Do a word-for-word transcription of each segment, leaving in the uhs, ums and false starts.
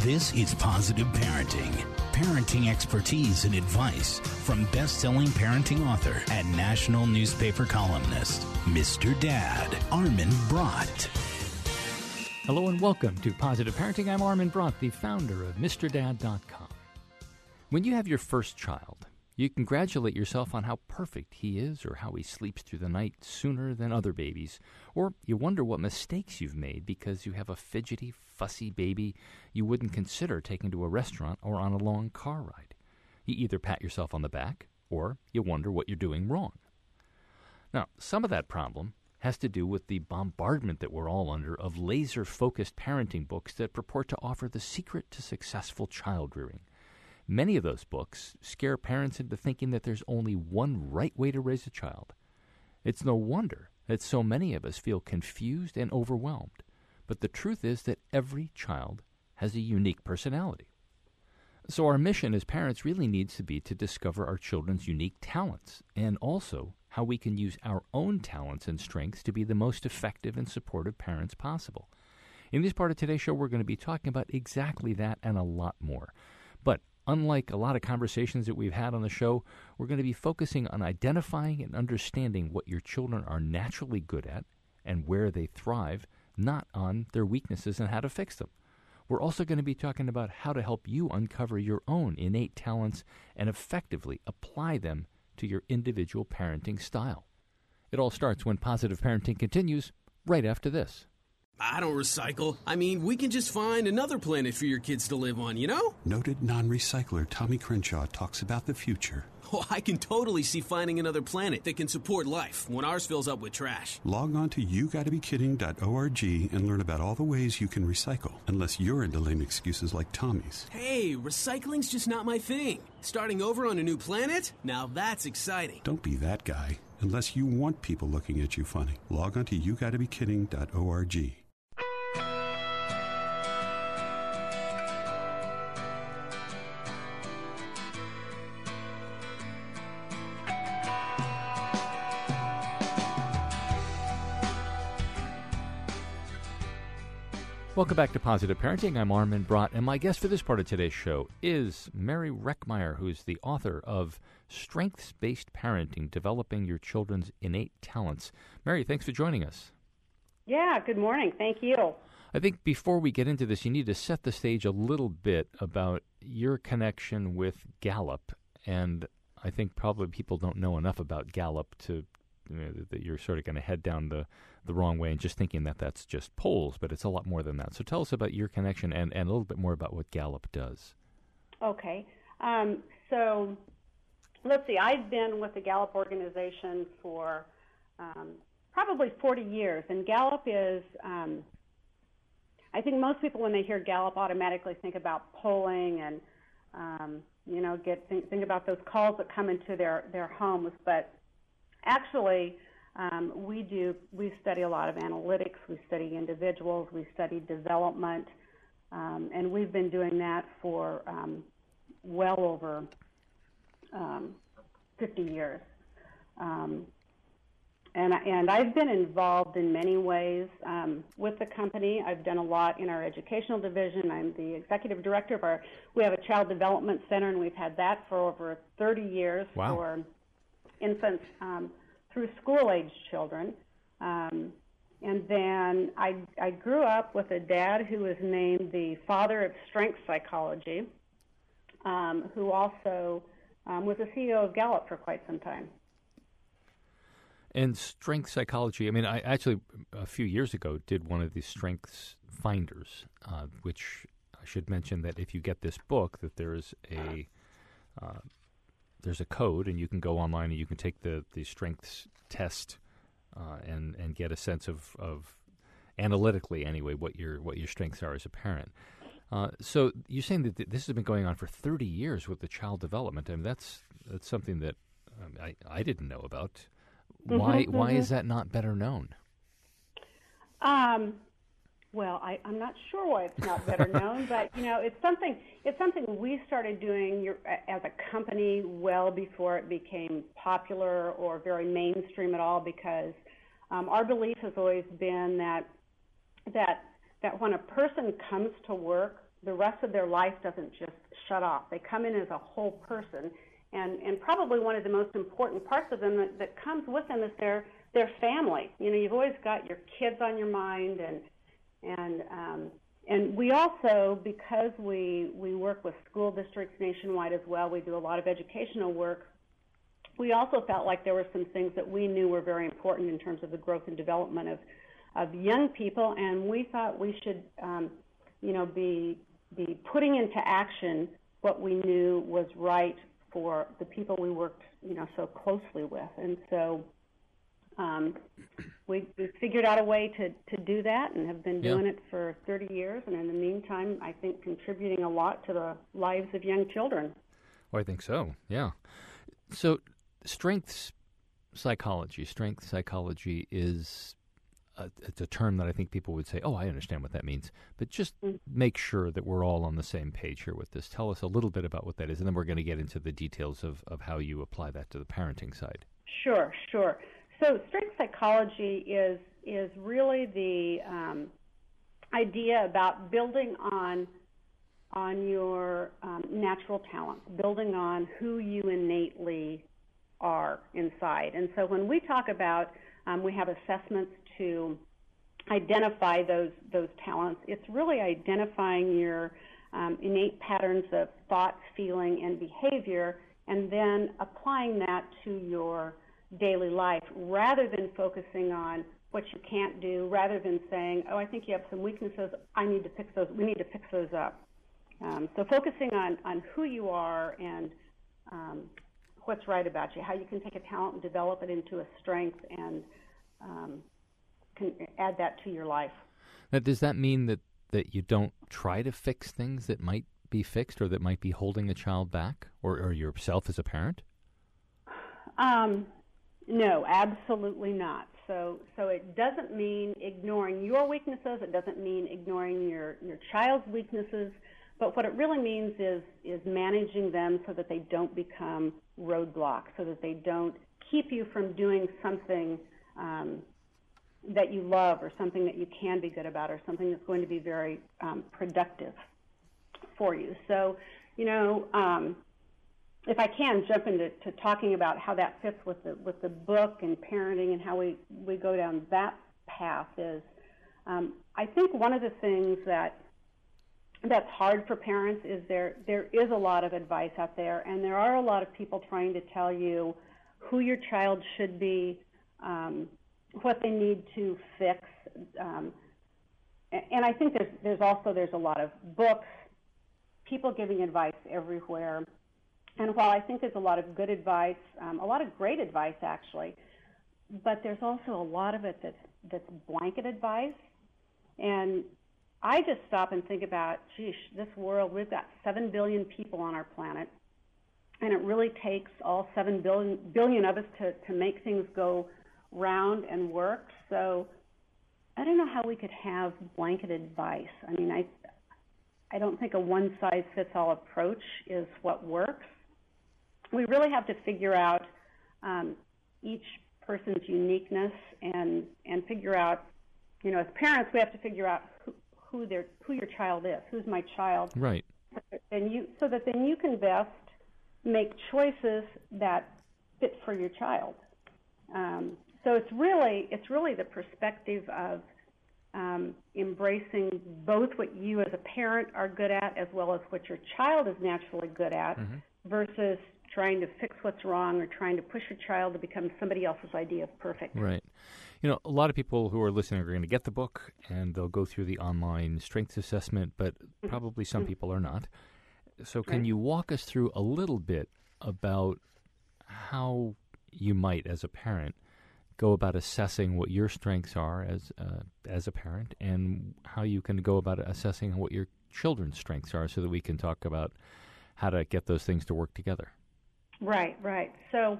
This is Positive Parenting. Parenting expertise and advice from best-selling parenting author and national newspaper columnist, Mister Dad, Armin Brott. Hello and welcome to Positive Parenting. I'm Armin Brott, the founder of Mister Dad dot com. When you have your first child, you congratulate yourself on how perfect he is or how he sleeps through the night sooner than other babies. Or you wonder what mistakes you've made because you have a fidgety, fussy baby you wouldn't consider taking to a restaurant or on a long car ride. You either pat yourself on the back or you wonder what you're doing wrong. Now, some of that problem has to do with the bombardment that we're all under of laser-focused parenting books that purport to offer the secret to successful child-rearing. Many of those books scare parents into thinking that there's only one right way to raise a child. It's no wonder that so many of us feel confused and overwhelmed. But the truth is that every child has a unique personality. So our mission as parents really needs to be to discover our children's unique talents and also how we can use our own talents and strengths to be the most effective and supportive parents possible. In this part of today's show, we're going to be talking about exactly that and a lot more. But unlike a lot of conversations that we've had on the show, we're going to be focusing on identifying and understanding what your children are naturally good at and where they thrive, not on their weaknesses and how to fix them. We're also going to be talking about how to help you uncover your own innate talents and effectively apply them to your individual parenting style. It all starts when Positive Parenting continues right after this. I don't recycle. I mean, we can just find another planet for your kids to live on, you know? Noted non-recycler Tommy Crenshaw talks about the future. Oh, I can totally see finding another planet that can support life when ours fills up with trash. Log on to you gotta be kidding dot org and learn about all the ways you can recycle, unless you're into lame excuses like Tommy's. Hey, recycling's just not my thing. Starting over on a new planet? Now that's exciting. Don't be that guy, unless you want people looking at you funny. Log on to you gotta be kidding dot org. Welcome back to Positive Parenting. I'm Armin Brott, and my guest for this part of today's show is Mary Reckmeyer, who's the author of Strengths-Based Parenting, Developing Your Children's Innate Talents. Mary, thanks for joining us. Yeah, good morning. Thank you. I think before we get into this, you need to set the stage a little bit about your connection with Gallup, and I think probably people don't know enough about Gallup to You know, that you're sort of going to head down the, the wrong way and just thinking that that's just polls, but it's a lot more than that. So tell us about your connection and, and a little bit more about what Gallup does. Okay. Um, so let's see. I've been with the Gallup organization for um, probably forty years, and Gallup is, um, I think most people when they hear Gallup automatically think about polling and, um, you know, get think, think about those calls that come into their, their homes, but Actually, um, we do, we study a lot of analytics, we study individuals, we study development, um, and we've been doing that for um, well over um, fifty years. Um, and, and I've been involved in many ways um, with the company. I've done a lot in our educational division. I'm the executive director of our, we have a child development center, and we've had that for over thirty years. Wow. for infants um, through school-age children. Um, and then I, I grew up with a dad who was named the father of strength psychology, um, who also um, was the C E O of Gallup for quite some time. And strength psychology, I mean, I actually, a few years ago, did one of the strengths finders, uh, which I should mention that if you get this book, that there is a... Uh, There's a code, and you can go online and you can take the, the strengths test uh, and and get a sense of, of analytically anyway what your what your strengths are as a parent. Uh, so you're saying that th- this has been going on for thirty years with the child development. I mean that's that's something that um, I I didn't know about. Mm-hmm, why mm-hmm. why is that not better known? Um. Well, I, I'm not sure why it's not better known, but you know, it's something. It's something we started doing your, as a company well before it became popular or very mainstream at all. Because um, our belief has always been that that that when a person comes to work, the rest of their life doesn't just shut off. They come in as a whole person, and, and probably one of the most important parts of them that, that comes with them is their, their family. You know, you've always got your kids on your mind, and and um, and we also, because we we work with school districts nationwide as well, we do a lot of educational work. We also felt like there were some things that we knew were very important in terms of the growth and development of, of young people, and we thought we should, um, you know, be be putting into action what we knew was right for the people we worked, you know, so closely with. And so um, we, we figured out a way to, to do that and have been doing yeah. it for thirty years, and in the meantime, I think contributing a lot to the lives of young children. Well, I think so, yeah. So strengths psychology, strength psychology is a, it's a term that I think people would say, oh, I understand what that means. But just mm-hmm. make sure that we're all on the same page here with this. Tell us a little bit about what that is, and then we're going to get into the details of, of how you apply that to the parenting side. Sure, sure. So strength psychology is, is really the um, idea about building on on your um, natural talents, building on who you innately are inside. And so when we talk about, um, we have assessments to identify those those talents, it's really identifying your um, innate patterns of thought, feeling, and behavior, and then applying that to your daily life rather than focusing on what you can't do, rather than saying, oh, I think you have some weaknesses, I need to fix those, we need to fix those up. Um, so focusing on, on who you are and um, what's right about you, how you can take a talent and develop it into a strength and um, can add that to your life. Now, does that mean that, that you don't try to fix things that might be fixed or that might be holding a child back or, or yourself as a parent? Um, no, absolutely not. So, so it doesn't mean ignoring your weaknesses. It doesn't mean ignoring your, your child's weaknesses. But what it really means is is managing them so that they don't become roadblocks, so that they don't keep you from doing something um, that you love or something that you can be good about or something that's going to be very um, productive for you. So, you know, um, if I can jump into to talking about how that fits with the with the book and parenting and how we, we go down that path is um, I think one of the things that that's hard for parents is there there is a lot of advice out there, and there are a lot of people trying to tell you who your child should be, um, what they need to fix, um, and I think there's there's also there's a lot of books, people giving advice everywhere, and while I think there's a lot of good advice, um, a lot of great advice actually, but there's also a lot of it that's that's blanket advice. And I just stop and think about, geez, this world, we've got seven billion people on our planet, and it really takes all seven billion, billion of us to, to make things go round and work. So I don't know how we could have blanket advice. I mean, I, I don't think a one-size-fits-all approach is what works. We really have to figure out um, each person's uniqueness and, and figure out, you know, as parents, we have to figure out who, who their who your child is, who's my child, right? And you, so that then you can best make choices that fit for your child. Um, so it's really it's really the perspective of um, embracing both what you as a parent are good at as well as what your child is naturally good at, mm-hmm. versus trying to fix what's wrong or trying to push your child to become somebody else's idea of perfect. Right. You know, a lot of people who are listening are going to get the book, and they'll go through the online strengths assessment, but probably some people are not. So can you walk us through a little bit about how you might, as a parent, go about assessing what your strengths are as, uh, as a parent, and how you can go about assessing what your children's strengths are so that we can talk about how to get those things to work together? Right, right. So,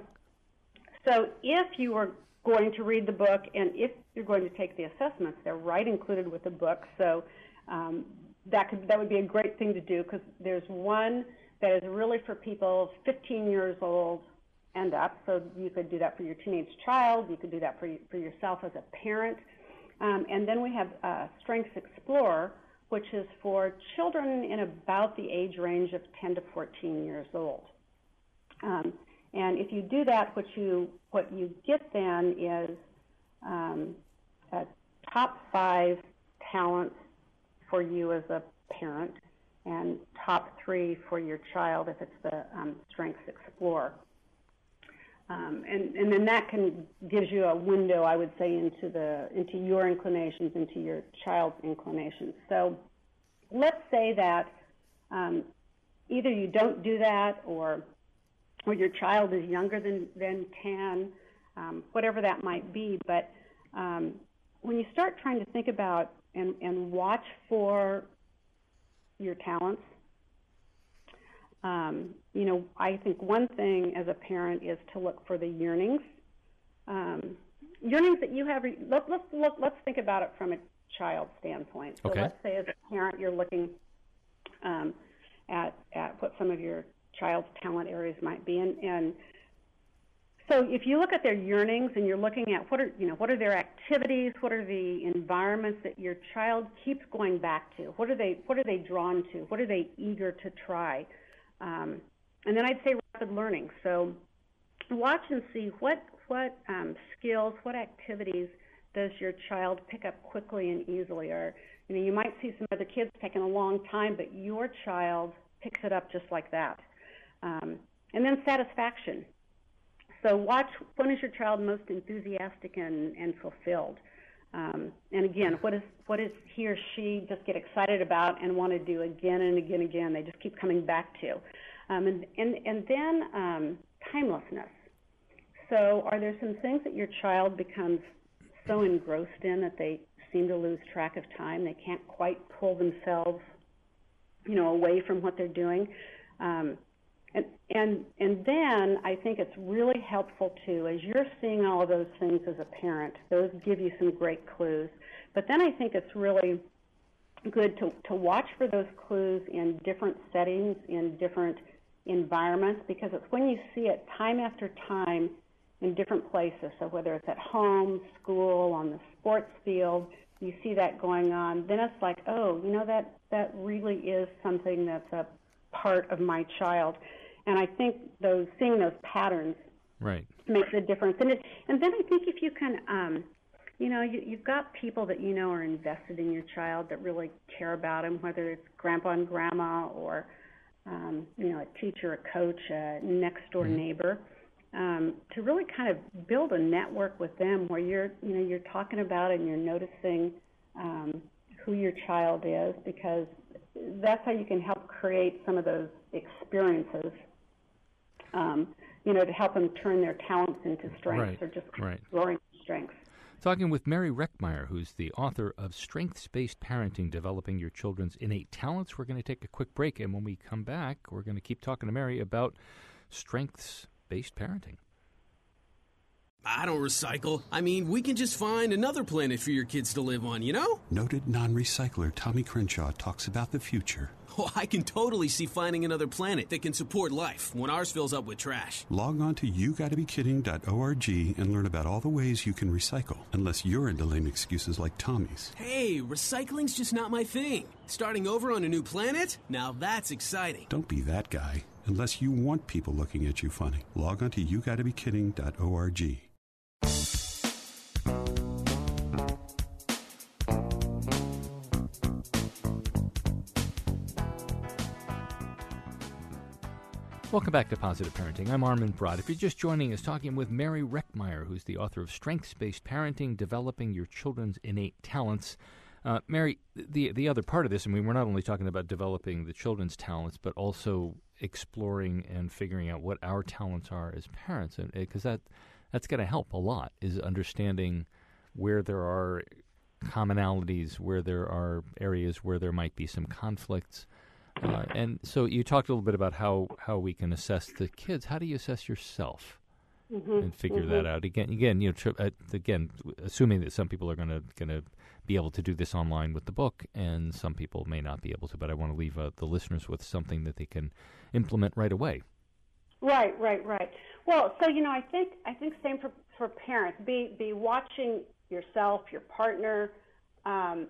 so if you were going to read the book, and if you're going to take the assessments, they're right included with the book. So um, that could that would be a great thing to do, because there's one that is really for people fifteen years old and up. So you could do that for your teenage child. You could do that for for yourself as a parent. Um, and then we have uh, Strengths Explorer, which is for children in about the age range of ten to fourteen years old. Um, and if you do that, what you what you get then is um, a top five talents for you as a parent and top three for your child if it's the um, Strengths Explorer. Um, and, and then that can gives you a window, I would say, into the into your inclinations, into your child's inclinations. So let's say that um, either you don't do that or or your child is younger than, than ten, um, whatever that might be. But um, when you start trying to think about and, and watch for your talents, Um, you know, I think one thing as a parent is to look for the yearnings, um, yearnings that you have. Let, let's look. Let's think about it from a child standpoint. So okay. Let's say as a parent, you're looking um, at at what some of your child's talent areas might be, and and so if you look at their yearnings and you're looking at what are you know what are their activities, what are the environments that your child keeps going back to? What are they What are they drawn to? What are they eager to try? Um, and then I'd say rapid learning. So watch and see what what um, skills, what activities does your child pick up quickly and easily. Or you know, you might see some other kids taking a long time, but your child picks it up just like that. Um, and then satisfaction. So watch when is your child most enthusiastic and, and fulfilled. Um, and again, what is what is he or she just get excited about and want to do again and again and again? They just keep coming back to. Um, and, and, and then um, timelessness. So are there some things that your child becomes so engrossed in that they seem to lose track of time? They can't quite pull themselves, you know, away from what they're doing. Um, and, and, and then I think it's really helpful, too, as you're seeing all of those things as a parent, those give you some great clues. But then I think it's really good to, to watch for those clues in different settings, in different environments, because it's when you see it time after time in different places. So whether it's at home, school, on the sports field, you see that going on. Then it's like, oh, you know, that, that really is something that's a part of my child. And I think those seeing those patterns right. makes a difference. And it, and then I think if you can, um, you know, you, you've got people that you know are invested in your child that really care about them, whether it's grandpa and grandma or, um, you know, a teacher, a coach, a next-door mm-hmm. neighbor, um, to really kind of build a network with them where you're, you know, you're talking about and you're noticing um, who your child is, because that's how you can help create some of those experiences. Um, you know, to help them turn their talents into strengths right, or just right. growing strengths. Talking with Mary Reckmeyer, who's the author of Strengths-Based Parenting, Developing Your Children's Innate Talents. We're going to take a quick break, and when we come back, we're going to keep talking to Mary about strengths-based parenting. I don't recycle. I mean, we can just find another planet for your kids to live on, you know? Noted non-recycler Tommy Crenshaw talks about the future. Oh, I can totally see finding another planet that can support life when ours fills up with trash. Log on to you gotta be kidding dot org and learn about all the ways you can recycle, unless you're into lame excuses like Tommy's. Hey, recycling's just not my thing. Starting over on a new planet? Now that's exciting. Don't be that guy, unless you want people looking at you funny. Log on to you gotta be kidding dot org. Welcome back to Positive Parenting. I'm Armin Brott. If you're just joining us, talking with Mary Reckmeyer, who's the author of Strengths-Based Parenting, Developing Your Children's Innate Talents. Uh, Mary, the the other part of this, I mean, we're not only talking about developing the children's talents, but also exploring and figuring out what our talents are as parents, because that that's going to help a lot, is understanding where there are commonalities, where there are areas where there might be some conflicts. Uh, and so you talked a little bit about how, how we can assess the kids. How do you assess yourself mm-hmm. and figure mm-hmm. that out? Again, again, you know, tri- uh, again, assuming that some people are going to going to be able to do this online with the book, and some people may not be able to. But I want to leave uh, the listeners with something that they can implement right away. Right, right, right. Well, so you know, I think I think same for, for parents. Be be watching yourself, your partner. Um,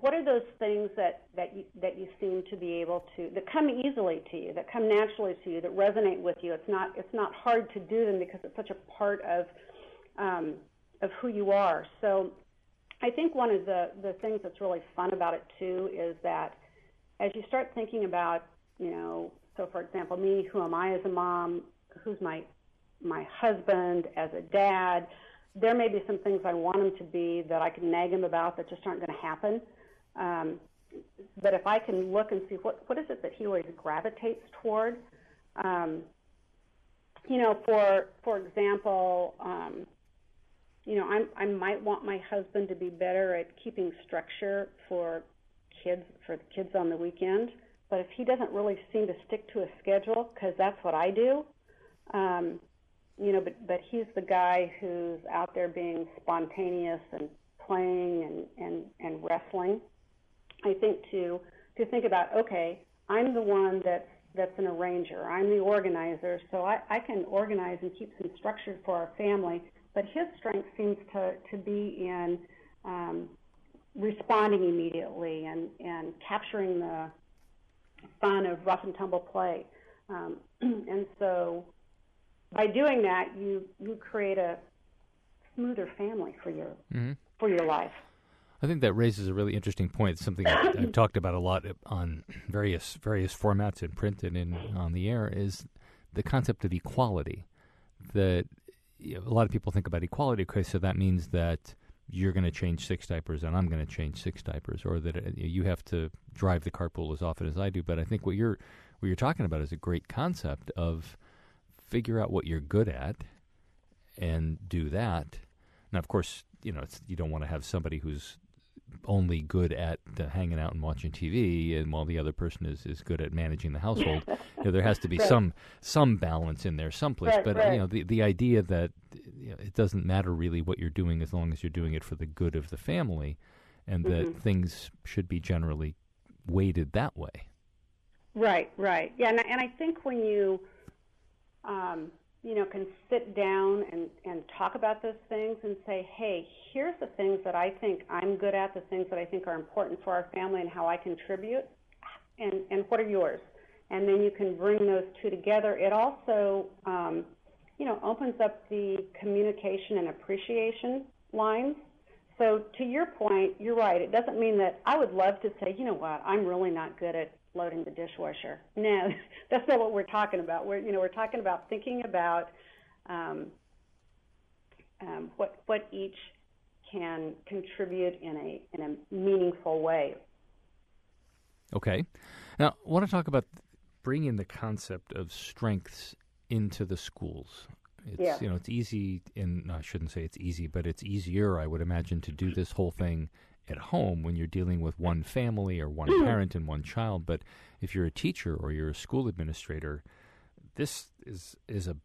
what are those things that, that, you, that you seem to be able to, that come easily to you, that come naturally to you, that resonate with you? It's not, it's not hard to do them because it's such a part of, um, of who you are. So I think one of the, the things that's really fun about it, too, is that as you start thinking about, you know, so, for example, me, who am I as a mom, who's my my husband as a dad, there may be some things I want him to be that I can nag him about that just aren't going to happen. Um, but if I can look and see what, what is it that he always gravitates toward, um, you know, for for example, um, you know, I'm, I might want my husband to be better at keeping structure for kids for the kids on the weekend. But if he doesn't really seem to stick to a schedule, because that's what I do, um, you know, but, but he's the guy who's out there being spontaneous and playing and, and, and wrestling, I think to to think about, okay, I'm the one that's, that's an arranger. I'm the organizer, so I, I can organize and keep some structure for our family. But his strength seems to, to be in um, responding immediately and, and capturing the fun of rough and tumble play. Um, and so by doing that, you, you create a smoother family for your mm-hmm. for your life. I think that raises a really interesting point. It's something I've, I've talked about a lot on various various formats in print and in, on the air is the concept of equality. That you know, a lot of people think about equality, okay, so that means that you're going to change six diapers and I'm going to change six diapers, or that you have to drive the carpool as often as I do. But I think what you're what you're talking about is a great concept of figure out what you're good at and do that. Now, of course, you know, it's, you don't want to have somebody who's only good at uh, hanging out and watching T V, and while the other person is, is good at managing the household. You know, there has to be right. some some balance in there someplace. Right, but right. you know, the, the idea that you know, it doesn't matter really what you're doing as long as you're doing it for the good of the family, and mm-hmm. that things should be generally weighted that way. Right, right. Yeah, and I, and I think when you um, you know, can sit down and, and talk about those things and say, hey, here's the things that I think I'm good at, the things that I think are important for our family and how I contribute, and, and what are yours? And then you can bring those two together. It also, um, you know, opens up the communication and appreciation lines. So to your point, you're right. It doesn't mean that I would love to say, you know what, I'm really not good at loading the dishwasher. No, that's not what we're talking about. We're, you know, we're talking about thinking about um, um, what what each can contribute in a in a meaningful way. Okay. Now, I want to talk about bringing the concept of strengths into the schools. It's, yeah. you know, it's easy, and no, I shouldn't say it's easy, but it's easier, I would imagine, to do this whole thing at home when you're dealing with one family or one parent and one child. But if you're a teacher or you're a school administrator, this is is a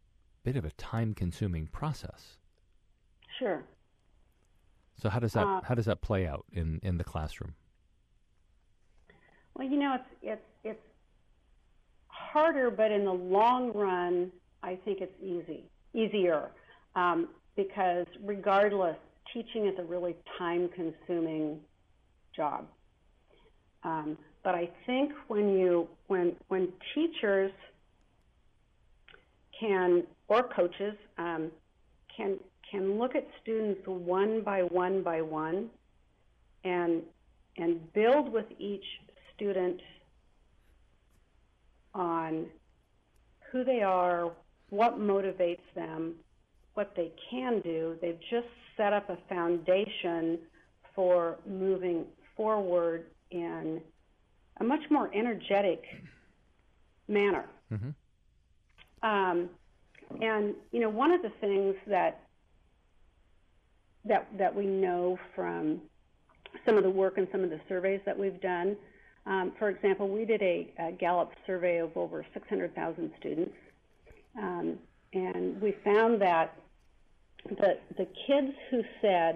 bit of a time-consuming process. Sure. So how does that uh, how does that play out in, in the classroom? Well, you know, it's it's it's harder, but in the long run, I think it's easy easier um, because regardless. Teaching is a really time-consuming job, um, but I think when you when when teachers can or coaches um, can can look at students one by one by one, and and build with each student on who they are, what motivates them, what they can do. They've just set up a foundation for moving forward in a much more energetic manner. Mm-hmm. Um, and, you know, one of the things that, that that we know from some of the work and some of the surveys that we've done, um, for example, we did a, a Gallup survey of over six hundred thousand students, um, and we found that The, the kids who said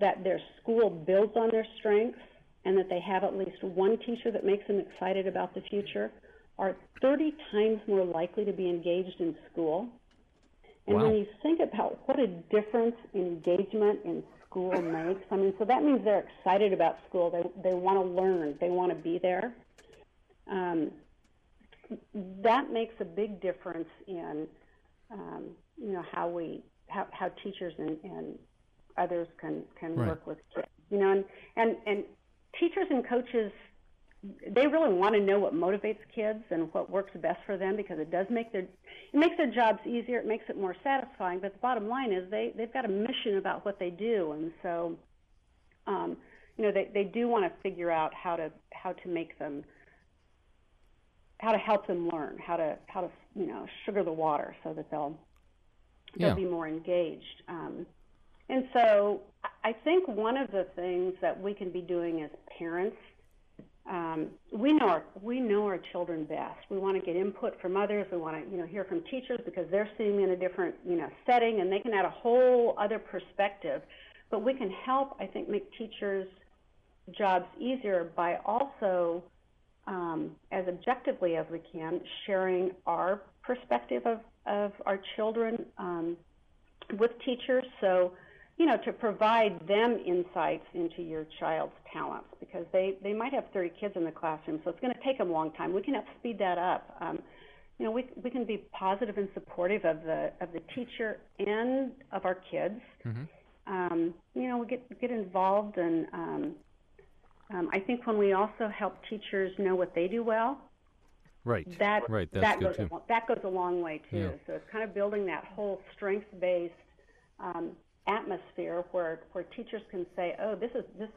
that their school builds on their strengths and that they have at least one teacher that makes them excited about the future are thirty times more likely to be engaged in school. And wow. when you think about what a difference engagement in school makes. I mean, so that means they're excited about school. They, they want to learn. They want to be there. Um, that makes a big difference in, um, you know, how we, how, how teachers and, and others can, can right. work with kids. You know, and, and, and teachers and coaches, they really want to know what motivates kids and what works best for them, because it does make their, it makes their jobs easier, it makes it more satisfying, but the bottom line is they, they've got a mission about what they do, and so, um, you know, they, they do want to figure out how to, how to make them, how to help them learn, how to, how to, you know, sugar the water so that they'll, they'll yeah. be more engaged. Um, and so I think one of the things that we can be doing as parents, Um, we know our, we know our children best. We want to get input from others. We want to, you know, hear from teachers, because they're seeing in a different, you know, setting, and they can add a whole other perspective. But we can help, I think, make teachers' jobs easier by also, um, as objectively as we can, sharing our perspective of, of our children um, with teachers. So, you know, to provide them insights into your child's talents, because they, they might have thirty kids in the classroom, so it's going to take them a long time. We can help speed that up. Um, you know, we we can be positive and supportive of the of the teacher and of our kids. Mm-hmm. Um, you know, we get get involved, and um, um, I think when we also help teachers know what they do well, right, that right, that's that good goes too. A, that goes a long way too. Yeah. So it's kind of building that whole strengths-based Um, atmosphere where where teachers can say, oh, this is this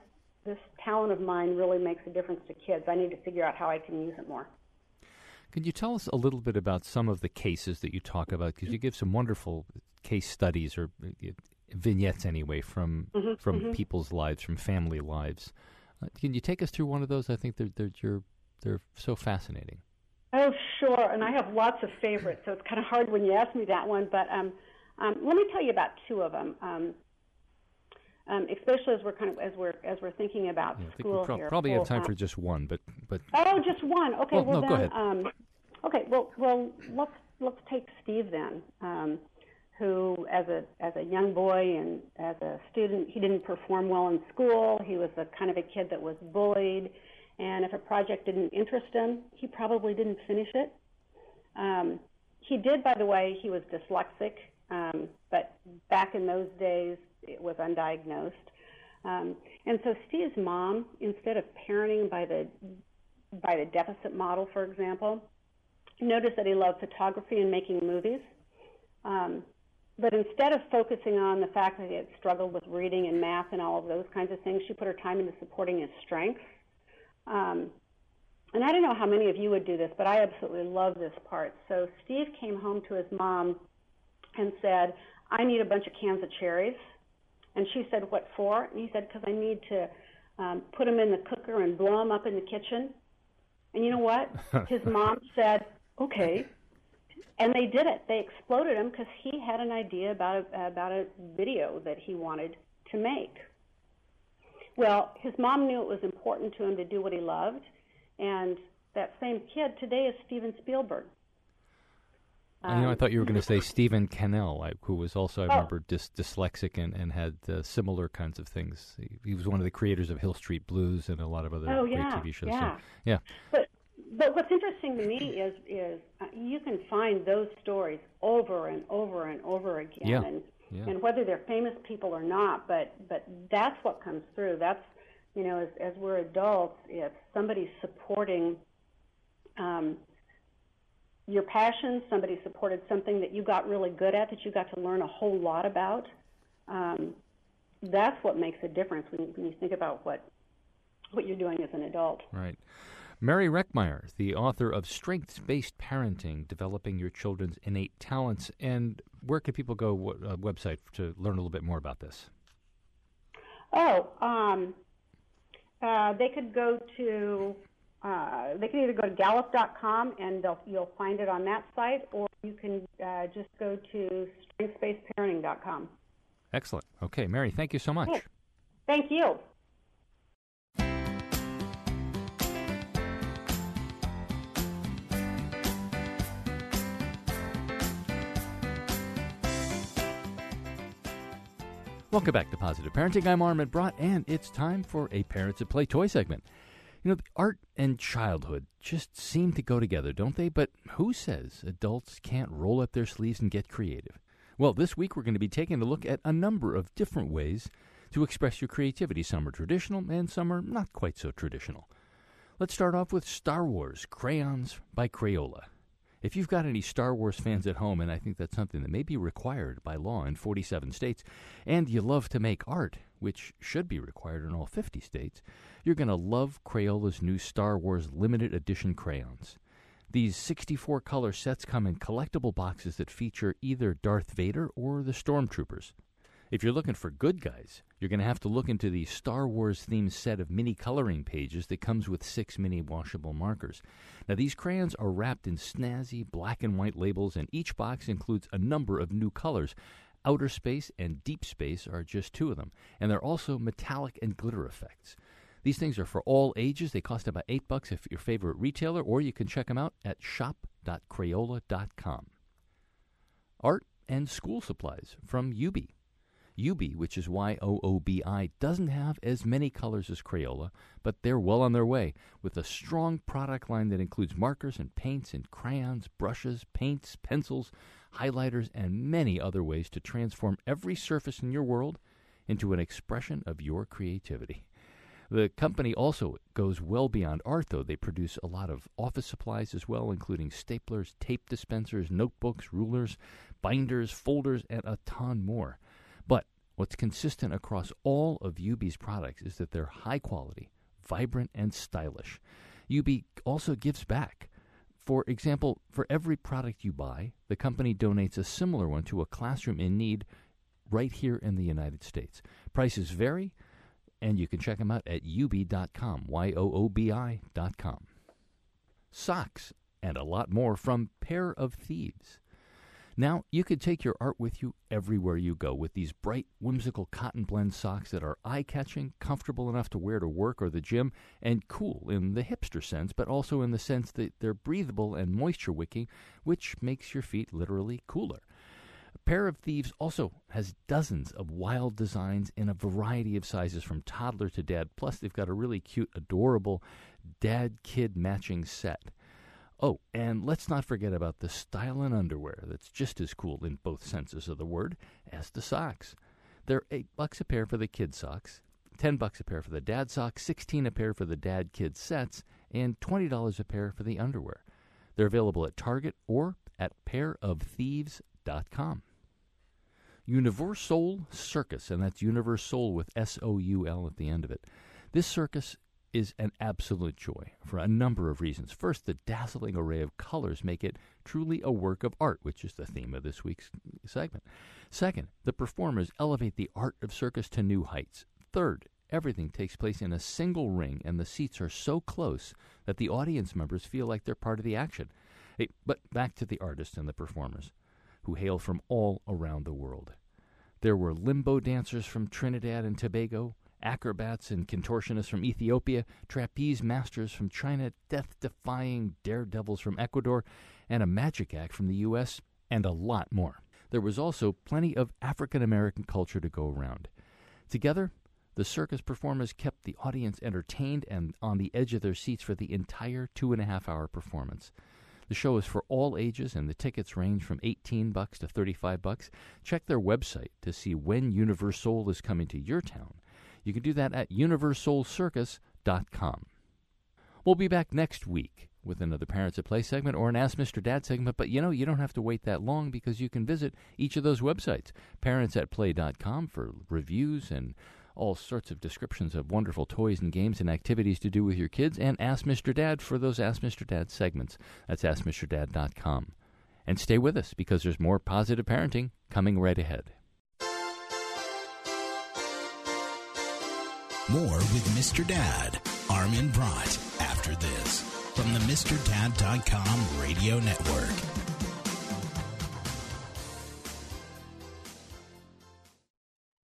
this talent of mine really makes a difference to kids. I need to figure out how I can use it more. Could you tell us a little bit about some of the cases that you talk about? Because you give some wonderful case studies, or uh, vignettes anyway, from mm-hmm, from mm-hmm. people's lives, from family lives. Uh, can you take us through one of those? I think they're they're you're, they're so fascinating. Oh, sure, and I have lots of favorites, so it's kind of hard when you ask me that one, but. Um, Um, let me tell you about two of them, um, um, especially as we're kind of as we're as we're thinking about yeah, school. I think we pro- here. Probably have time um, for just one, but but oh, just one. Okay, well, well no, then, go ahead. Um, okay, well, well, let's let's take Steve then, um, who as a as a young boy and as a student, he didn't perform well in school. He was the kind of a kid that was bullied, and if a project didn't interest him, he probably didn't finish it. Um, he did, by the way. He was dyslexic. Um, but back in those days, it was undiagnosed. Um, and so Steve's mom, instead of parenting by the by the deficit model, for example, noticed that he loved photography and making movies. Um, but instead of focusing on the fact that he had struggled with reading and math and all of those kinds of things, she put her time into supporting his strengths. Um, and I don't know how many of you would do this, but I absolutely love this part. So Steve came home to his mom and said, I need a bunch of cans of cherries. And she said, what for? And he said, because I need to um, put them in the cooker and blow them up in the kitchen. And you know what? His mom said, okay. And they did it. They exploded them because he had an idea about a, about a video that he wanted to make. Well, his mom knew it was important to him to do what he loved. And that same kid today is Steven Spielberg. I know. I thought you were going to say Steven Cannell, who was also, I oh. remember, dys- dyslexic and, and had uh, similar kinds of things. He, he was one of the creators of Hill Street Blues and a lot of other oh, yeah, great T V shows. Yeah. So, yeah. But, but what's interesting to me is is uh, you can find those stories over and over and over again. Yeah. And, yeah. and whether they're famous people or not, but, but that's what comes through. That's, you know, as, as we're adults, if somebody's supporting um, your passion, somebody supported something that you got really good at, that you got to learn a whole lot about, um, that's what makes a difference when you, when you think about what what you're doing as an adult. Right. Mary Reckmeyer, the author of Strengths-Based Parenting, Developing Your Children's Innate Talents. And where can people go, what uh, website, to learn a little bit more about this? Oh, um, uh, they could go to... Uh, they can either go to Gallup dot com and they'll, you'll find it on that site, or you can uh, just go to strengths based parenting dot com. Excellent. Okay, Mary, thank you so much. Yes. Thank you. Welcome back to Positive Parenting. I'm Armin Brott, and it's time for a Parents at Play toy segment. You know, art and childhood just seem to go together, don't they? But who says adults can't roll up their sleeves and get creative? Well, this week we're going to be taking a look at a number of different ways to express your creativity. Some are traditional, and some are not quite so traditional. Let's start off with Star Wars Crayons by Crayola. If you've got any Star Wars fans at home, and I think that's something that may be required by law in forty-seven states, and you love to make art, which should be required in all fifty states, you're going to love Crayola's new Star Wars limited edition crayons. These sixty-four color sets come in collectible boxes that feature either Darth Vader or the Stormtroopers. If you're looking for good guys, you're going to have to look into the Star Wars-themed set of mini coloring pages that comes with six mini washable markers. Now, these crayons are wrapped in snazzy black and white labels, and each box includes a number of new colors. Outer Space and Deep Space are just two of them, and they're also metallic and glitter effects. These things are for all ages. They cost about eight bucks at your favorite retailer, or you can check them out at shop dot crayola dot com. Art and school supplies from Yoobi. Yoobi, which is Y O O B I, doesn't have as many colors as Crayola, but they're well on their way with a strong product line that includes markers and paints and crayons, brushes, paints, pencils, highlighters, and many other ways to transform every surface in your world into an expression of your creativity. The company also goes well beyond art, though. They produce a lot of office supplies as well, including staplers, tape dispensers, notebooks, rulers, binders, folders, and a ton more. But what's consistent across all of Yoobi's products is that they're high quality, vibrant, and stylish. Yoobi also gives back. For example, for every product you buy, the company donates a similar one to a classroom in need right here in the United States. Prices vary, and you can check them out at yoobi dot com, Y O O B I dot com. Socks and a lot more from Pair of Thieves. Now, you could take your art with you everywhere you go with these bright, whimsical cotton blend socks that are eye-catching, comfortable enough to wear to work or the gym, and cool in the hipster sense, but also in the sense that they're breathable and moisture-wicking, which makes your feet literally cooler. Pair of Thieves also has dozens of wild designs in a variety of sizes from toddler to dad, plus they've got a really cute, adorable dad-kid matching set. Oh, and let's not forget about the style and underwear that's just as cool in both senses of the word as the socks. They're eight bucks a pair for the kid socks, ten bucks a pair for the dad socks, sixteen dollars a pair for the dad kid sets, and twenty dollars a pair for the underwear. They're available at Target or at pair of thieves dot com. UniverSoul Circus, and that's UniverSoul with S O U L at the end of it. This circus is an absolute joy for a number of reasons. First, the dazzling array of colors make it truly a work of art, which is the theme of this week's segment. Second, the performers elevate the art of circus to new heights. Third, everything takes place in a single ring, and the seats are so close that the audience members feel like they're part of the action. Hey, but back to the artists and the performers, who hail from all around the world. There were limbo dancers from Trinidad and Tobago, acrobats and contortionists from Ethiopia, trapeze masters from China, death-defying daredevils from Ecuador, and a magic act from the U S, and a lot more. There was also plenty of African-American culture to go around. Together, the circus performers kept the audience entertained and on the edge of their seats for the entire two-and-a-half-hour performance. The show is for all ages, and the tickets range from eighteen bucks to thirty-five bucks. Check their website to see when UniverSoul is coming to your town. You can do that at universal circus dot com. We'll be back next week with another Parents at Play segment or an Ask Mister Dad segment, but you know, you don't have to wait that long because you can visit each of those websites, parents at play dot com for reviews and all sorts of descriptions of wonderful toys and games and activities to do with your kids, and Ask Mister Dad for those Ask Mister Dad segments. That's ask mister dad dot com. And stay with us because there's more Positive Parenting coming right ahead. More with Mister Dad, Armin Brott, after this, from the Mister Dad dot com radio network.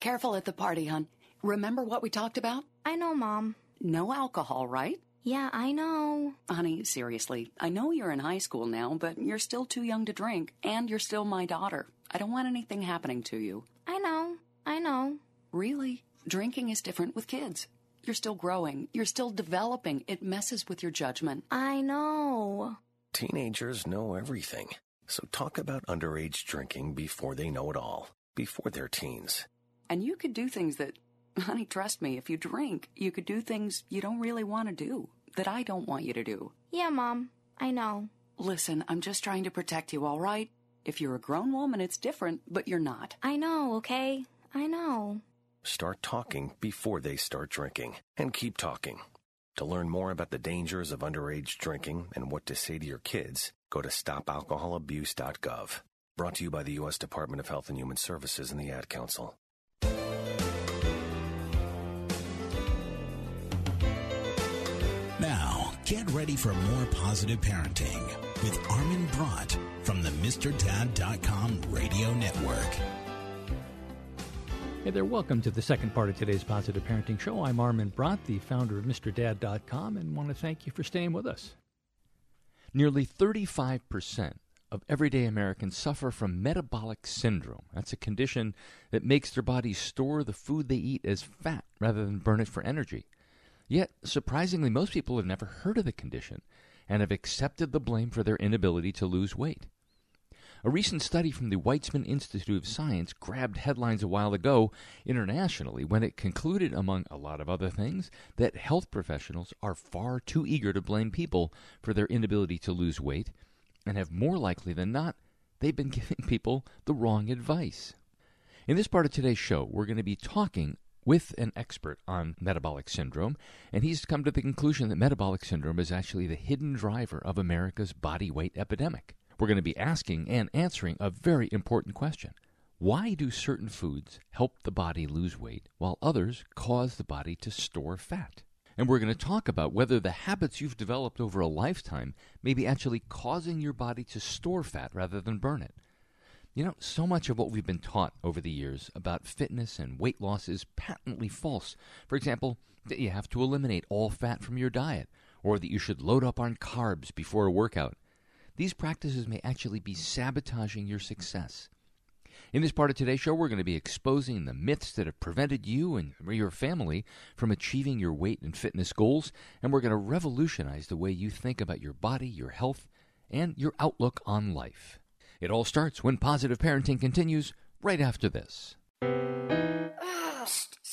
Careful at the party, hon. Remember what we talked about? I know, Mom. No alcohol, right? Yeah, I know. Honey, seriously, I know you're in high school now, but you're still too young to drink, and you're still my daughter. I don't want anything happening to you. I know, I know. Really, drinking is different with kids. You're still growing. You're still developing. It messes with your judgment. I know. Teenagers know everything. So talk about underage drinking before they know it all, before they're teens. And you could do things that, honey, trust me, if you drink, you could do things you don't really want to do, that I don't want you to do. Yeah, Mom, I know. Listen, I'm just trying to protect you, all right? If you're a grown woman, it's different, but you're not. I know, okay? I know. Start talking before they start drinking, and keep talking. To learn more about the dangers of underage drinking and what to say to your kids, go to stop alcohol abuse dot gov. Brought to you by the U S Department of Health and Human Services and the Ad Council. Now, get ready for more positive parenting with Armin Brott from the Mister Dad dot com radio network. Hey there, welcome to the second part of today's Positive Parenting Show. I'm Armin Brott, the founder of Mister Dad dot com, and want to thank you for staying with us. Nearly thirty-five percent of everyday Americans suffer from metabolic syndrome. That's a condition that makes their bodies store the food they eat as fat rather than burn it for energy. Yet, surprisingly, most people have never heard of the condition and have accepted the blame for their inability to lose weight. A recent study from the Weizmann Institute of Science grabbed headlines a while ago internationally when it concluded, among a lot of other things, that health professionals are far too eager to blame people for their inability to lose weight and have more likely than not, they've been giving people the wrong advice. In this part of today's show, we're going to be talking with an expert on metabolic syndrome, and he's come to the conclusion that metabolic syndrome is actually the hidden driver of America's body weight epidemic. We're going to be asking and answering a very important question. Why do certain foods help the body lose weight while others cause the body to store fat? And we're going to talk about whether the habits you've developed over a lifetime may be actually causing your body to store fat rather than burn it. You know, so much of what we've been taught over the years about fitness and weight loss is patently false. For example, that you have to eliminate all fat from your diet, or that you should load up on carbs before a workout. These practices may actually be sabotaging your success. In this part of today's show, we're going to be exposing the myths that have prevented you and your family from achieving your weight and fitness goals, and we're going to revolutionize the way you think about your body, your health, and your outlook on life. It all starts when Positive Parenting continues right after this. Oh,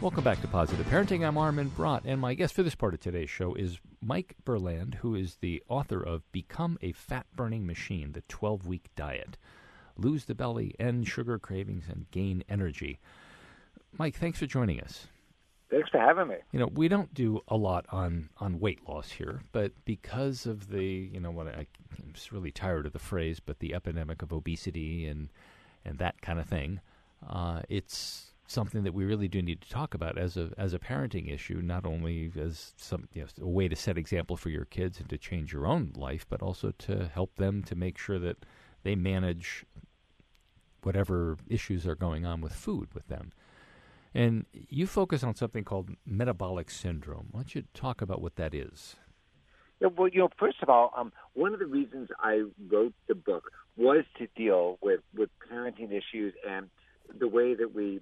Welcome back to Positive Parenting. I'm Armin Brott, and my guest for this part of today's show is Mike Berland, who is the author of Become a Fat-Burning Machine, the twelve-week diet. Lose the belly, end sugar cravings, and gain energy. Mike, thanks for joining us. Thanks for having me. You know, we don't do a lot on, on weight loss here, but because of the, you know, what I, I'm just really tired of the phrase, but the epidemic of obesity and, and that kind of thing, uh, it's something that we really do need to talk about as a as a parenting issue, not only as some you know, a way to set example for your kids and to change your own life, but also to help them to make sure that they manage whatever issues are going on with food with them. And you focus on something called metabolic syndrome. Why don't you talk about what that is? Yeah, well, you know, first of all, um, one of the reasons I wrote the book was to deal with, with parenting issues and the way that we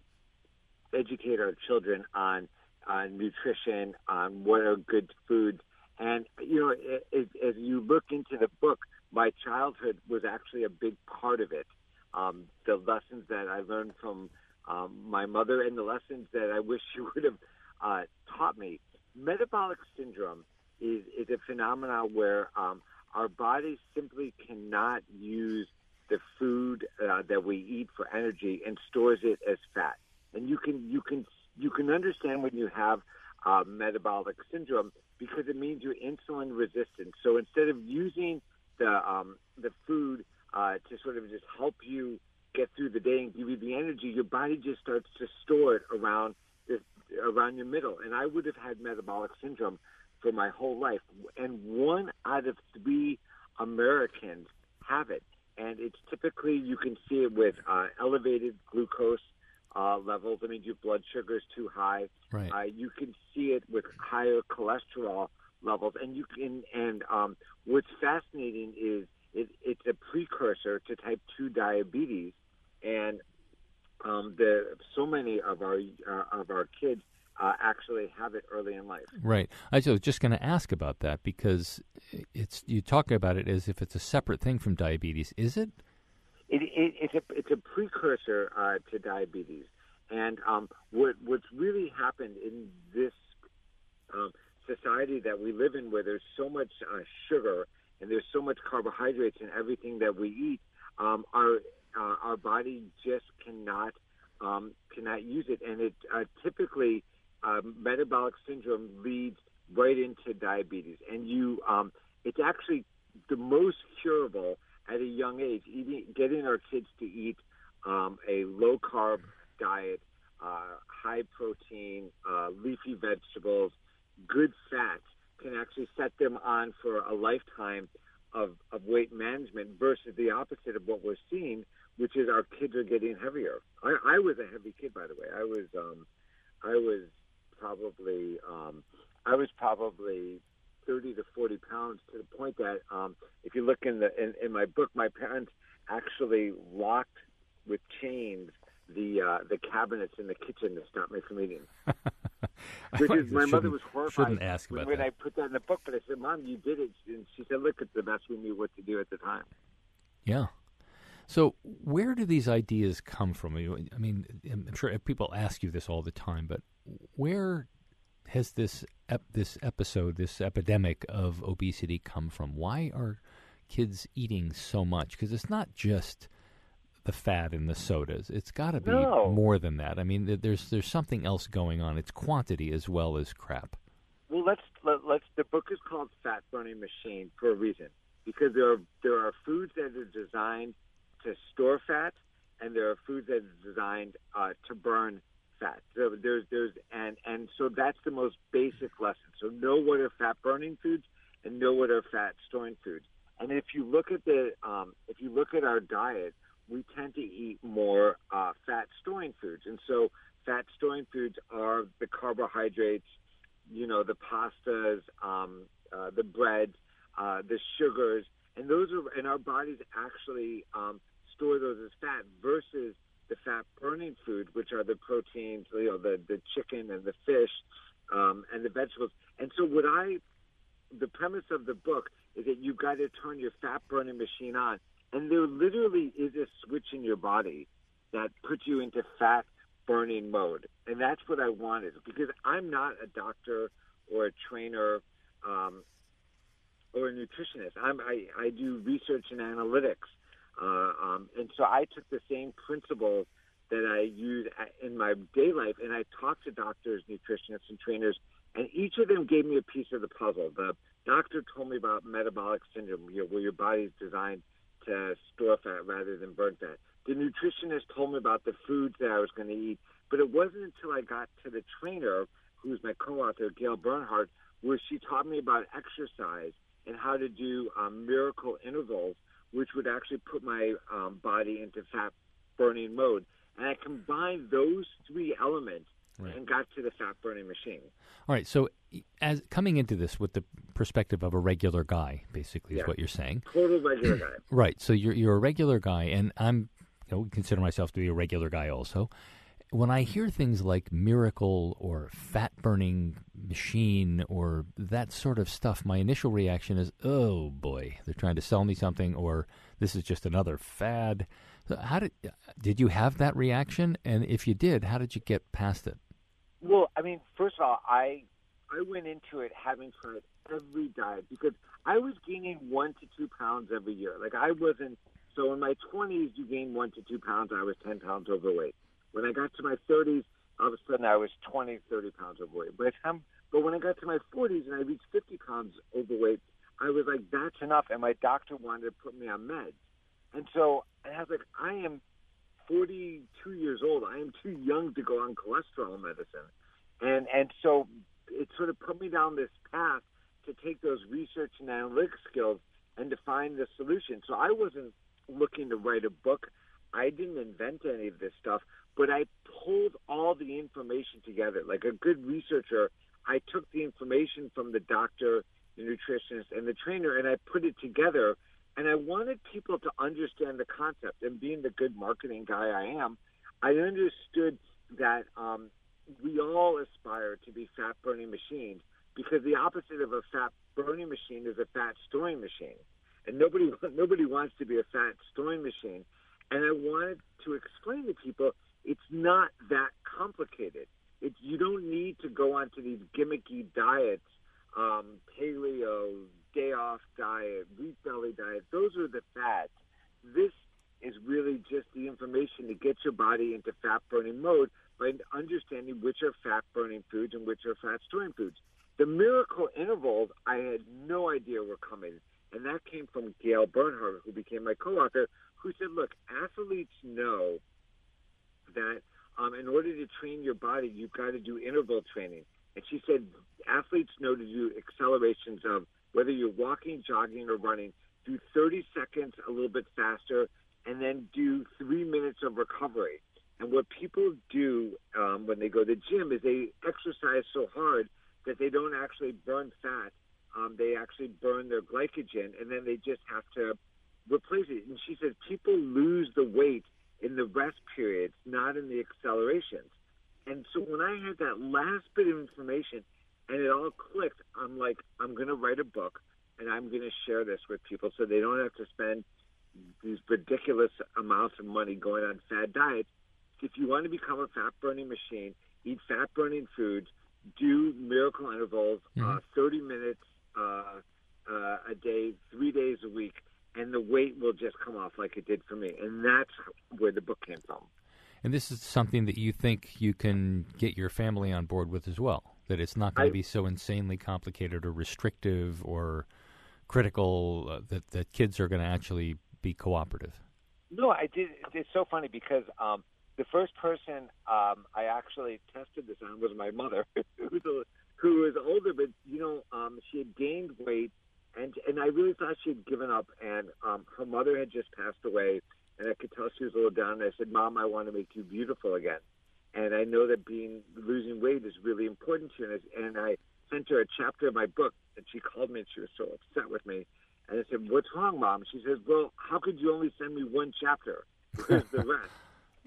educate our children on on nutrition, on what are good foods. And, you know, as, as you look into the book, my childhood was actually a big part of it. Um, the lessons that I learned from um, my mother and the lessons that I wish she would have uh, taught me. Metabolic syndrome is, is a phenomenon where um, our bodies simply cannot use the food uh, that we eat for energy and stores it as fat. And you can you can you can understand when you have uh, metabolic syndrome because it means you're insulin resistant. So instead of using the um, the food uh, to sort of just help you get through the day and give you the energy, your body just starts to store it around this, around your middle. And I would have had metabolic syndrome for my whole life. And one out of three Americans have it. And it's typically, you can see it with uh, elevated glucose uh, levels. I mean, your blood sugar is too high. Right. Uh, you can see it with higher cholesterol levels. And you can. And um, what's fascinating is it, it's a precursor to type two diabetes. And um, the so many of our uh, of our kids uh, actually have it early in life. Right. I was just going to ask about that, because it's you talk about it as if it's a separate thing from diabetes. Is it? It, it it's a it's a precursor uh, to diabetes. And um, what what's really happened in this um, society that we live in, where there's so much uh, sugar and there's so much carbohydrates in everything that we eat, um, our Uh, our body just cannot um, cannot use it, and it uh, typically uh, metabolic syndrome leads right into diabetes. And you, um, it's actually the most curable at a young age. Eating, getting our kids to eat um, a low carb diet, uh, high protein, uh, leafy vegetables, good fats can actually set them on for a lifetime of, of weight management, versus the opposite of what we're seeing, which is our kids are getting heavier. I, I was a heavy kid, by the way. I was, um, I was probably, um, I was probably thirty to forty pounds, to the point that um, if you look in the in, in my book, my parents actually locked with chains the uh, the cabinets in the kitchen to stop me from eating. Which is, my mother was horrified shouldn't ask about when that. I put that in the book, but I said, "Mom, you did it," and she said, "Look, it's the best we knew what to do at the time." Yeah. So where do these ideas come from? I mean, I'm sure people ask you this all the time, but where has this ep- this episode, this epidemic of obesity come from? Why are kids eating so much? Because it's not just the fat and the sodas. It's got to be no. more than that. I mean, there's there's something else going on. It's quantity as well as crap. Well, let's let, let's. The book is called Fat Burning Machine for a reason, because there are there are foods that are designed to store fat, and there are foods that are designed uh, to burn fat. So there's there's and and so that's the most basic lesson. So know what are fat burning foods, and know what are fat storing foods. And if you look at the um, if you look at our diet, we tend to eat more uh, fat-storing foods. And so fat-storing foods are the carbohydrates, you know, the pastas, um, uh, the bread, uh, the sugars. And those are, and our bodies actually um, store those as fat, versus the fat-burning food, which are the proteins, you know, the, the chicken and the fish um, and the vegetables. And so what I, the premise of the book is that you've got to turn your fat-burning machine on. And there literally is a switch in your body that puts you into fat-burning mode. And that's what I wanted, because I'm not a doctor or a trainer um, or a nutritionist. I'm, I, I do research and analytics. Uh, um, and so I took the same principles that I use in my day life, and I talked to doctors, nutritionists, and trainers, and each of them gave me a piece of the puzzle. The doctor told me about metabolic syndrome, you know, where your body's designed to store fat rather than burn fat. The nutritionist told me about the foods that I was going to eat, but it wasn't until I got to the trainer, who's my co-author, Gail Bernhardt, where she taught me about exercise and how to do um, miracle intervals, which would actually put my um, body into fat-burning mode. And I combined those three elements right. and got to the fat-burning machine. All right, so as coming into this with the perspective of a regular guy, basically, yeah. is what you're saying. Total regular guy. Right, so you're you're a regular guy, and I'm, you know, consider myself to be a regular guy also. When I hear things like miracle or fat-burning machine or that sort of stuff, my initial reaction is, oh, boy, they're trying to sell me something, or this is just another fad. So how did did you have that reaction? And if you did, how did you get past it? Well, I mean, first of all, I I went into it having tried every diet, because I was gaining one to two pounds every year. Like, I wasn't – so in my twenties, you gain one to two pounds. I was ten pounds overweight. When I got to my thirties, all of a sudden I was twenty, thirty pounds overweight. By the time But when I got to my forties and I reached fifty pounds overweight, I was like, that's enough. And my doctor wanted to put me on meds. And so I was like, I am forty-two years old. I am too young to go on cholesterol medicine. And and so it sort of put me down this path to take those research and analytics skills and to find the solution. So I wasn't looking to write a book. I didn't invent any of this stuff, but I pulled all the information together. Like a good researcher, I took the information from the doctor, the nutritionist, and the trainer, and I put it together. And I wanted people to understand the concept. And being the good marketing guy I am, I understood that um, we all aspire to be fat-burning machines, because the opposite of a fat-burning machine is a fat-storing machine. And nobody nobody wants to be a fat-storing machine. And I wanted to explain to people it's not that complicated. It's, you don't need to go onto these gimmicky diets, um, paleo, day-off diet, wheat belly diet. Those are the fads. This is really just the information to get your body into fat-burning mode by understanding which are fat-burning foods and which are fat-storing foods. The miracle intervals, I had no idea were coming. And that came from Gail Bernhardt, who became my co-author, who said, look, athletes know that um, in order to train your body, you've got to do interval training. And she said athletes know to do accelerations of, whether you're walking, jogging, or running, do thirty seconds a little bit faster, and then do three minutes of recovery. And what people do um, when they go to the gym is they exercise so hard that they don't actually burn fat. Um, they actually burn their glycogen, and then they just have to replace it. And she says people lose the weight in the rest periods, not in the accelerations. And so when I had that last bit of information and it all clicked, I'm like, I'm going to write a book, and I'm going to share this with people so they don't have to spend these ridiculous amounts of money going on fad diets. If you want to become a fat-burning machine, eat fat-burning foods, do miracle intervals, mm-hmm. uh, thirty minutes uh, uh, a day, three days a week, and the weight will just come off like it did for me. And that's where the book came from. And this is something that you think you can get your family on board with as well, that it's not going I, to be so insanely complicated or restrictive or critical uh, that, that kids are going to actually be cooperative. No, I did. It's so funny because um, the first person um, I actually tested this on was my mother, who was older, but, you know, um, she had gained weight. And and I really thought she had given up, and um, her mother had just passed away, and I could tell she was a little down. And I said, Mom, I want to make you beautiful again. And I know that being losing weight is really important to you. And I sent her a chapter of my book, and she called me, and she was so upset with me. And I said, what's wrong, Mom? She says, well, how could you only send me one chapter? Where's the rest?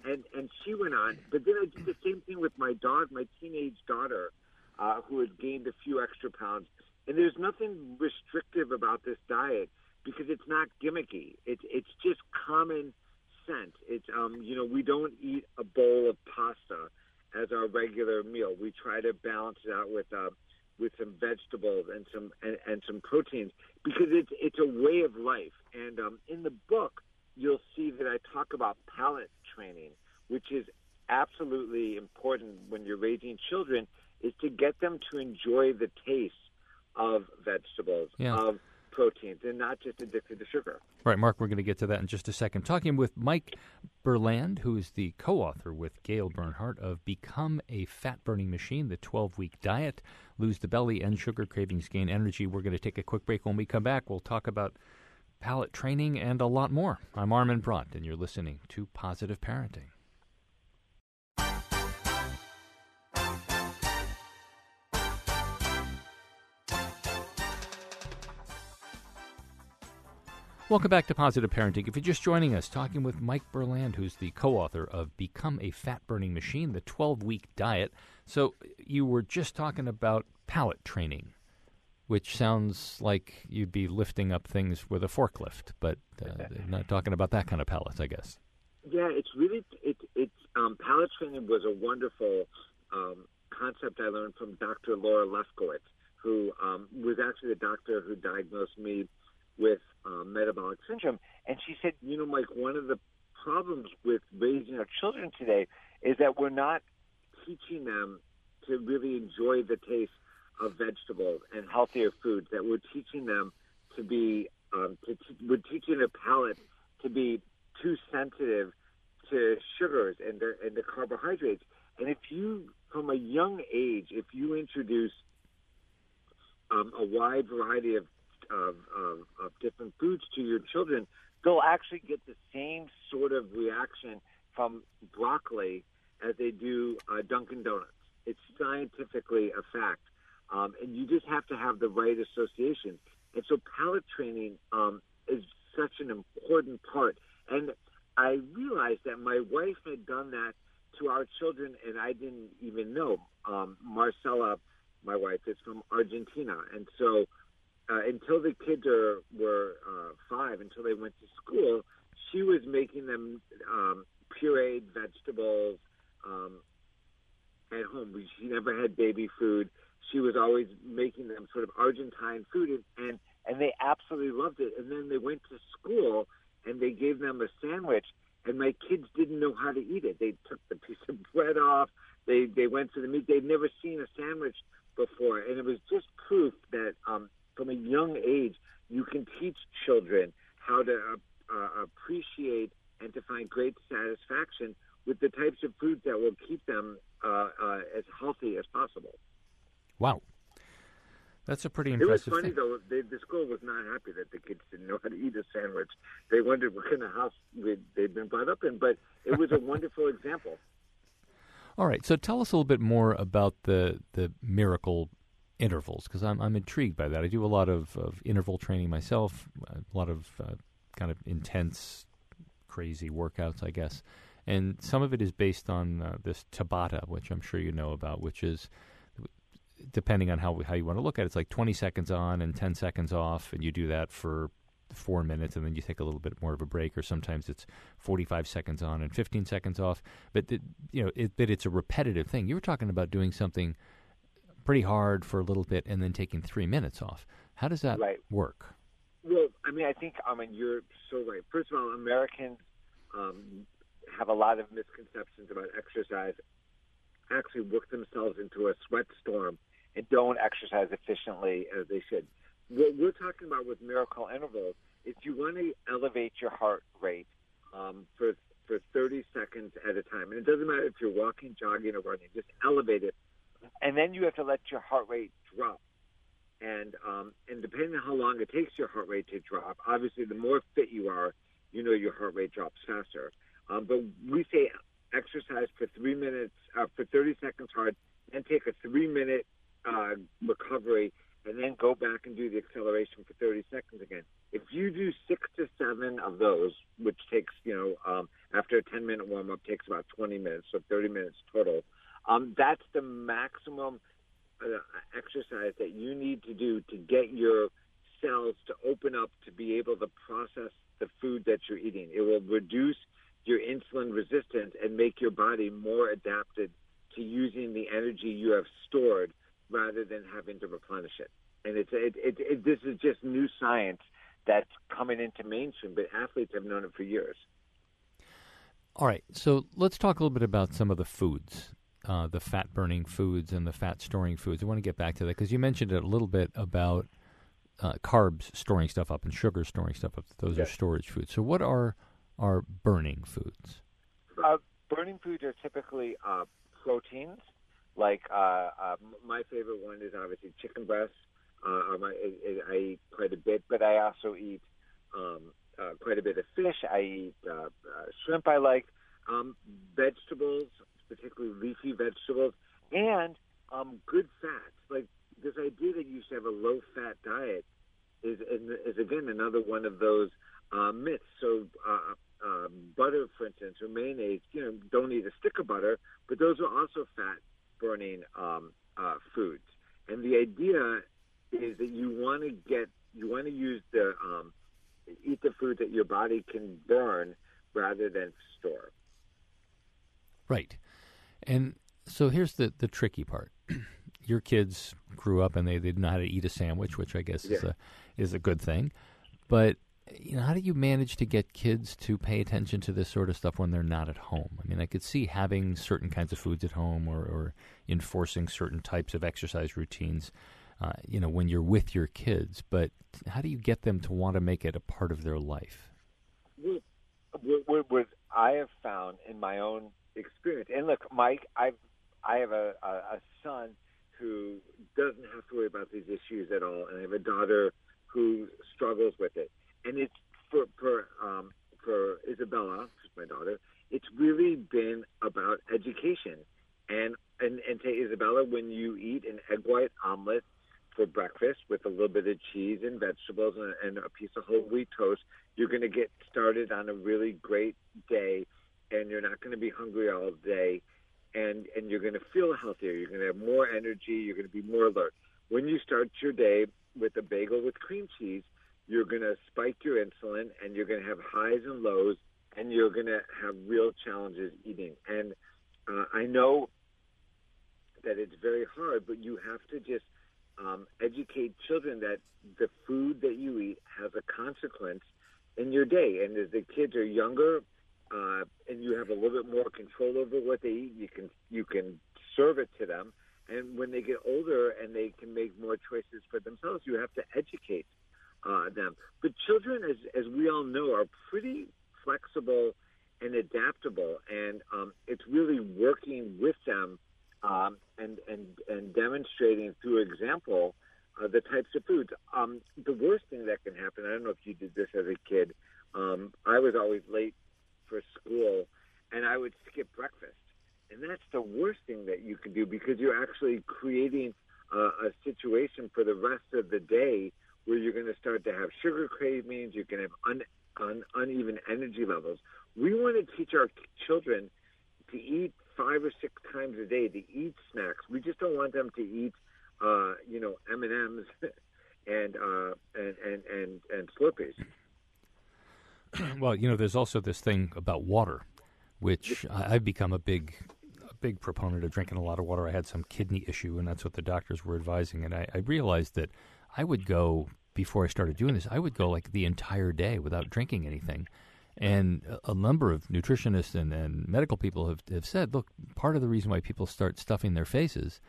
And, and she went on. But then I did the same thing with my dog, my teenage daughter, uh, who had gained a few extra pounds. And there's nothing restrictive about this diet because it's not gimmicky. It's it's just common sense. It's um you know, we don't eat a bowl of pasta as our regular meal. We try to balance it out with uh, with some vegetables and some and, and some proteins because it's it's a way of life. And um, in the book, you'll see that I talk about palate training, which is absolutely important when you're raising children, is to get them to enjoy the taste of vegetables, yeah. of proteins, and not just addicted to sugar. Right, Mark, we're going to get to that in just a second. Talking with Mike Berland, who is the co-author with Gail Bernhardt of Become a Fat-Burning Machine, the twelve-week diet, lose the belly and sugar cravings, gain energy. We're going to take a quick break. When we come back, we'll talk about palate training and a lot more. I'm Armin Brott, and you're listening to Positive Parenting. Welcome back to Positive Parenting. If you're just joining us, talking with Mike Berland, who's the co-author of Become a Fat-Burning Machine, the twelve-week diet. So you were just talking about palate training, which sounds like you'd be lifting up things with a forklift, but uh, not talking about that kind of palates, I guess. Yeah, it's really it, – it's, um, palate training was a wonderful um, concept I learned from Doctor Laura Leskowitz, who um, was actually the doctor who diagnosed me with um, metabolic syndrome. And she said, you know, Mike, one of the problems with raising our children today is that we're not teaching them to really enjoy the taste of vegetables and healthier foods, that we're teaching them to be, um, to te- we're teaching their palate to be too sensitive to sugars and the, and the carbohydrates. And if you, from a young age, if you introduce um, a wide variety of, of, of, of different foods to your children, they'll actually get the same sort of reaction from broccoli as they do uh, Dunkin' Donuts. It's scientifically a fact. Um, and you just have to have the right association. And so palate training um, is such an important part. And I realized that my wife had done that to our children, and I didn't even know. Um, Marcela, my wife, is from Argentina. And so uh, until the kids are, were uh, five, until they went to school, she was making them um, pureed vegetables um, at home. She never had baby food. She was always making them sort of Argentine food, and, and they absolutely loved it. And then they went to school, and they gave them a sandwich, and my kids didn't know how to eat it. They took the piece of bread off. They they went to the meat. They'd never seen a sandwich before, and it was just proof that um, from a young age, you can teach children how to uh, uh, appreciate and to find great satisfaction with the types of foods that will keep them uh, uh, as healthy as possible. Wow. That's a pretty impressive thing. It was funny, thing. though. They, the school was not happy that the kids didn't know how to eat a sandwich. They wondered what kind of house they'd been brought up in, but it was a wonderful example. All right. So tell us a little bit more about the, the miracle intervals, because I'm, I'm intrigued by that. I do a lot of, of interval training myself, a lot of uh, kind of intense, crazy workouts, I guess. And some of it is based on uh, this Tabata, which I'm sure you know about, which is, depending on how how you want to look at it, it's like twenty seconds on and ten seconds off, and you do that for four minutes, and then you take a little bit more of a break, or sometimes it's forty-five seconds on and fifteen seconds off. But the, you know, it, but it's a repetitive thing. You were talking about doing something pretty hard for a little bit and then taking three minutes off. How does that right. work? Well, I mean, I think I mean you're so right. First of all, Americans um, have a lot of misconceptions about exercise. Actually, work themselves into a sweat storm and don't exercise efficiently as they should. What we're talking about with miracle intervals is you want to elevate your heart rate um, for for thirty seconds at a time. And it doesn't matter if you're walking, jogging, or running. Just elevate it. And then you have to let your heart rate drop. And, um, and depending on how long it takes your heart rate to drop, obviously the more fit you are, you know your heart rate drops faster. Um, but we say exercise for three minutes, uh, for thirty seconds hard, and take a three-minute uh, recovery, and then go back and do the acceleration for thirty seconds again. If you do six to seven of those, which takes, you know, um, after a ten-minute warm-up takes about twenty minutes, so thirty minutes total, um, that's the maximum uh, exercise that you need to do to get your cells to open up to be able to process the food that you're eating. It will reduce your insulin resistance and make your body more adapted to using the energy you have stored rather than having to replenish it. And it's it, it, it, this is just new science that's coming into mainstream, but athletes have known it for years. All right, so let's talk a little bit about some of the foods, uh, the fat-burning foods and the fat-storing foods. I want to get back to that because you mentioned it a little bit about uh, carbs storing stuff up and sugar storing stuff up. Those yes. are storage foods. So what are... are burning foods? Uh, burning foods are typically uh, proteins. Like uh, uh, my favorite one is obviously chicken breast. Uh, my, I, I eat quite a bit, but I also eat um, uh, quite a bit of fish. I eat uh, uh, shrimp I like, um, vegetables, particularly leafy vegetables, and um, good fats. Like this idea that you should have a low-fat diet is, is, again, another one of those Uh, myths. So uh, uh, butter, for instance, or mayonnaise, you know, don't eat a stick of butter, but those are also fat-burning um, uh, foods. And the idea is that you want to get, you want to use the, um, eat the food that your body can burn rather than store. Right. And so here's the, the tricky part. Your kids grew up and they, they didn't know how to eat a sandwich, which I guess yeah. is a is a good thing. But you know, how do you manage to get kids to pay attention to this sort of stuff when they're not at home? I mean, I could see having certain kinds of foods at home, or, or enforcing certain types of exercise routines, uh, you know, when you're with your kids. But how do you get them to want to make it a part of their life? What, what I have found in my own experience, and look, Mike, I've, I have a, a, a son who doesn't have to worry about these issues at all, and I have a daughter who struggles with it. And it's for for, um, for Isabella, who's my daughter, it's really been about education. And, and and to Isabella, when you eat an egg white omelet for breakfast with a little bit of cheese and vegetables and, and a piece of whole wheat toast, you're going to get started on a really great day, and you're not going to be hungry all day, and, and you're going to feel healthier. You're going to have more energy. You're going to be more alert. When you start your day with a bagel with cream cheese, you're going to spike your insulin, and you're going to have highs and lows, and you're going to have real challenges eating. And uh, I know that it's very hard, but you have to just um, educate children that the food that you eat has a consequence in your day. And as the kids are younger uh, and you have a little bit more control over what they eat, you can you can serve it to them. And when they get older and they can make more choices for themselves, you have to educate Uh, them. But children, as as we all know, are pretty flexible and adaptable, and um, it's really working with them um, and and and demonstrating through example uh, the types of foods. Um, the worst thing that can happen, I don't know if you did this as a kid, um, I was always late for school, and I would skip breakfast. And that's the worst thing that you can do, because you're actually creating uh, a situation for the rest of the day where you're going to start to have sugar cravings, you can have un, un, uneven energy levels. We want to teach our children to eat five or six times a day, to eat snacks. We just don't want them to eat, uh, you know, M and M's and, uh, and, and, and, and Slurpees. Well, you know, there's also this thing about water, which I've become a big a big proponent of drinking a lot of water. I had some kidney issue, and that's what the doctors were advising, and I, I realized that I would go, before I started doing this, I would go like the entire day without drinking anything. And a, a number of nutritionists and, and medical people have, have said, look, part of the reason why people start stuffing their faces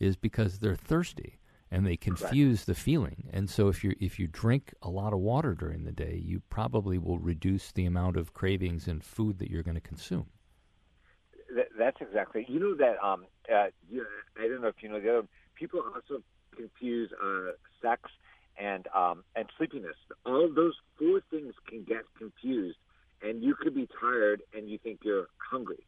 is because they're thirsty and they confuse right. the feeling. And so if you if you drink a lot of water during the day, you probably will reduce the amount of cravings and food that you're going to consume. Th- that's exactly. You know that, um, uh, you, I don't know if you know the other, people also confuse uh, sex and um, and sleepiness. All those four things can get confused, and you could be tired and you think you're hungry,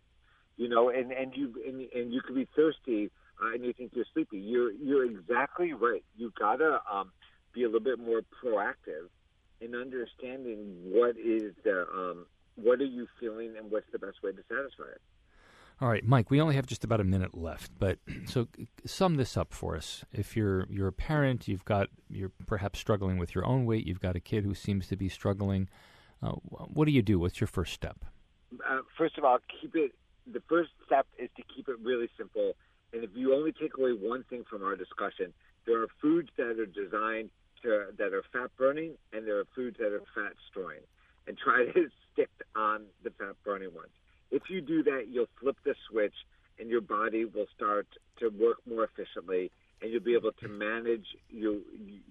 you know, and, and you and, and you could be thirsty uh, and you think you're sleepy. You're you're exactly right. You gotta um, be a little bit more proactive in understanding what is the um, what are you feeling and what's the best way to satisfy it. All right, Mike, we only have just about a minute left, but so sum this up for us. If you're you're a parent, you've got you're perhaps struggling with your own weight, you've got a kid who seems to be struggling, uh, what do you do? What's your first step? Uh, first of all, keep it the first step is to keep it really simple. And if you only take away one thing from our discussion, there are foods that are designed to that are fat burning, and there are foods that are fat storing. And try to stick on the fat burning ones. If you do that, you'll flip the switch, and your body will start to work more efficiently, and you'll be able to manage your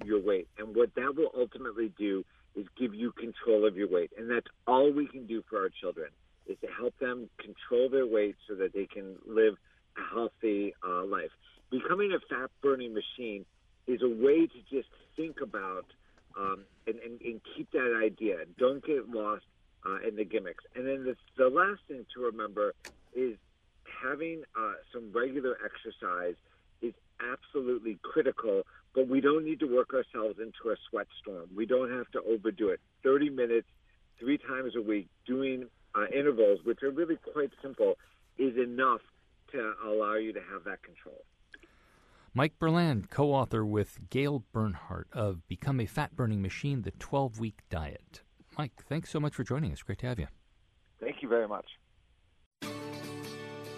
your weight. And what that will ultimately do is give you control of your weight. And that's all we can do for our children, is to help them control their weight so that they can live a healthy uh, life. Becoming a fat-burning machine is a way to just think about um, and, and, and keep that idea. Don't get lost Uh, and the gimmicks. And then the, the last thing to remember is having uh, some regular exercise is absolutely critical, but we don't need to work ourselves into a sweat storm. We don't have to overdo it. thirty minutes, three times a week, doing uh, intervals, which are really quite simple, is enough to allow you to have that control. Mike Berland, co-author with Gail Bernhardt of Become a Fat-Burning Machine, the twelve-week diet. Mike, thanks so much for joining us. Great to have you. Thank you very much.